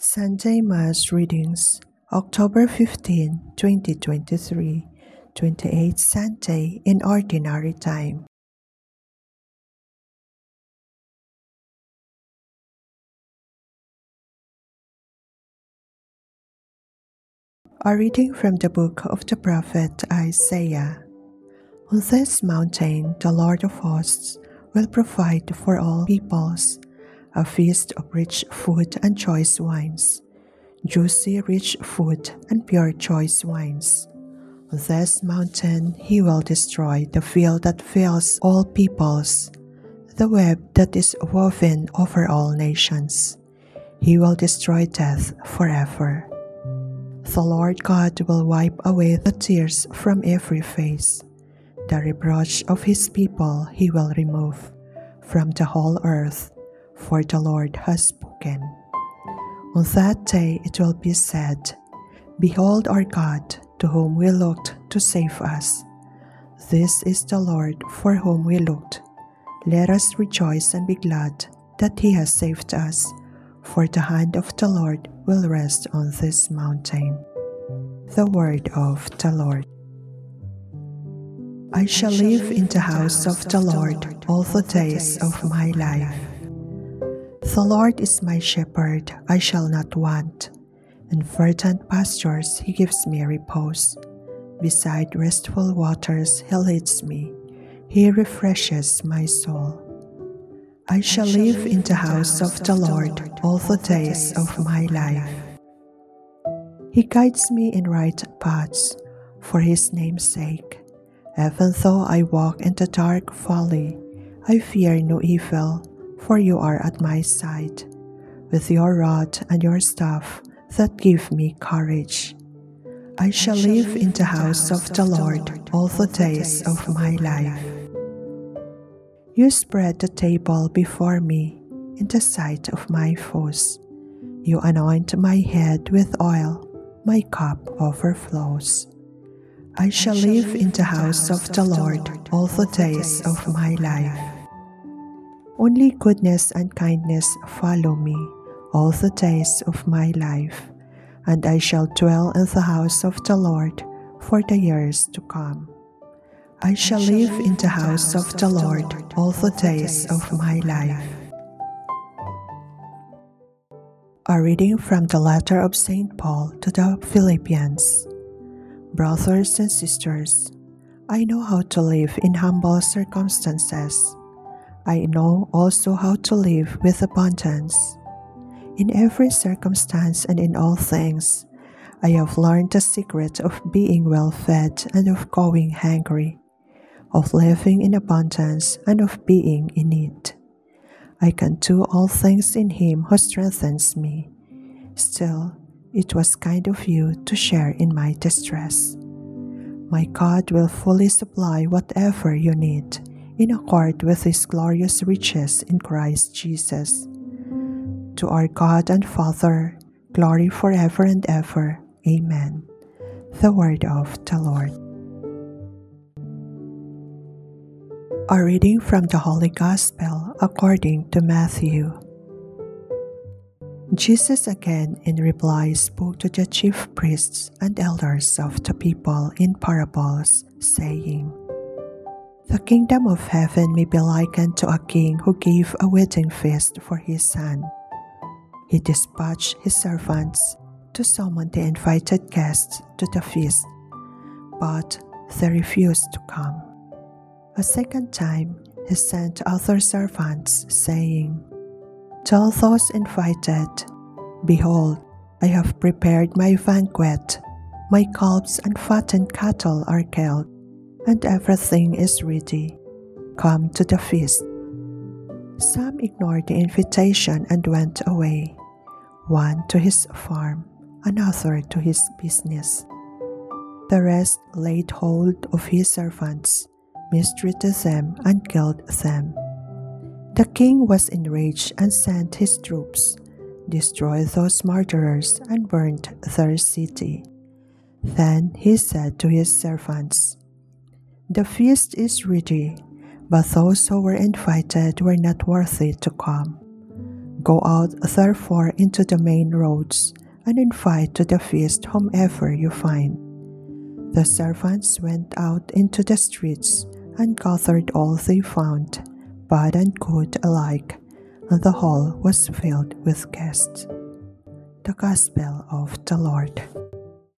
Sunday Mass Readings, October 15, 2023, 28th Sunday in Ordinary Time. A reading from the book of the prophet Isaiah. On this mountain the Lord of hosts will provide for all peoples a feast of rich food and choice wines, juicy rich food and pure choice wines. On this mountain he will destroy the veil that veils all peoples, the web that is woven over all nations. He will destroy death forever. The Lord God will wipe away the tears from every face. The reproach of his people he will remove from the whole earth, for the Lord has spoken. On that day it will be said, "Behold our God, to whom we looked to save us. This is the Lord for whom we looked. Let us rejoice and be glad that he has saved us, for the hand of the Lord will rest on this mountain." The word of the Lord. I shall live in the house of the Lord all the days of my life. The Lord is my shepherd, I shall not want. In verdant pastures he gives me repose. Beside restful waters he leads me. He refreshes my soul. I shall live in the house of the Lord all the days of my life. He guides me in right paths for his name's sake. Even though I walk in the dark valley, I fear no evil, for you are at my side. With your rod and your staff that give me courage. I shall live in the house of the Lord all the days of my life. You spread the table before me in the sight of my foes. You anoint my head with oil, my cup overflows. I shall live in the house of the Lord all the days of my life. Only goodness and kindness follow me all the days of my life, and I shall dwell in the house of the Lord for the years to come. I shall live in the house of the Lord all the days of my life. A reading from the letter of St. Paul to the Philippians. Brothers and sisters, I know how to live in humble circumstances. I know also how to live with abundance. In every circumstance and in all things, I have learned the secret of being well-fed and of going hungry, of living in abundance and of being in need. I can do all things in him who strengthens me. Still, it was kind of you to share in my distress. My God will fully supply whatever you need, in accord with his glorious riches in Christ Jesus. To our God and Father, glory forever and ever. Amen. The word of the Lord. A reading from the Holy Gospel according to Matthew. Jesus again in reply spoke to the chief priests and elders of the people in parables, saying, "The kingdom of heaven may be likened to a king who gave a wedding feast for his son. He dispatched his servants to summon the invited guests to the feast, but they refused to come. A second time he sent other servants, saying, 'Tell those invited, behold, I have prepared my banquet, my calves and fattened cattle are killed, and everything is ready. Come to the feast.' Some ignored the invitation and went away, one to his farm, another to his business. The rest laid hold of his servants, mistreated them, and killed them. The king was enraged and sent his troops, destroyed those murderers, and burned their city. Then he said to his servants, 'The feast is ready, but those who were invited were not worthy to come. Go out therefore into the main roads, and invite to the feast whomever you find. The servants went out into the streets, and gathered all they found, bad and good alike, and the hall was filled with guests. The Gospel of the Lord.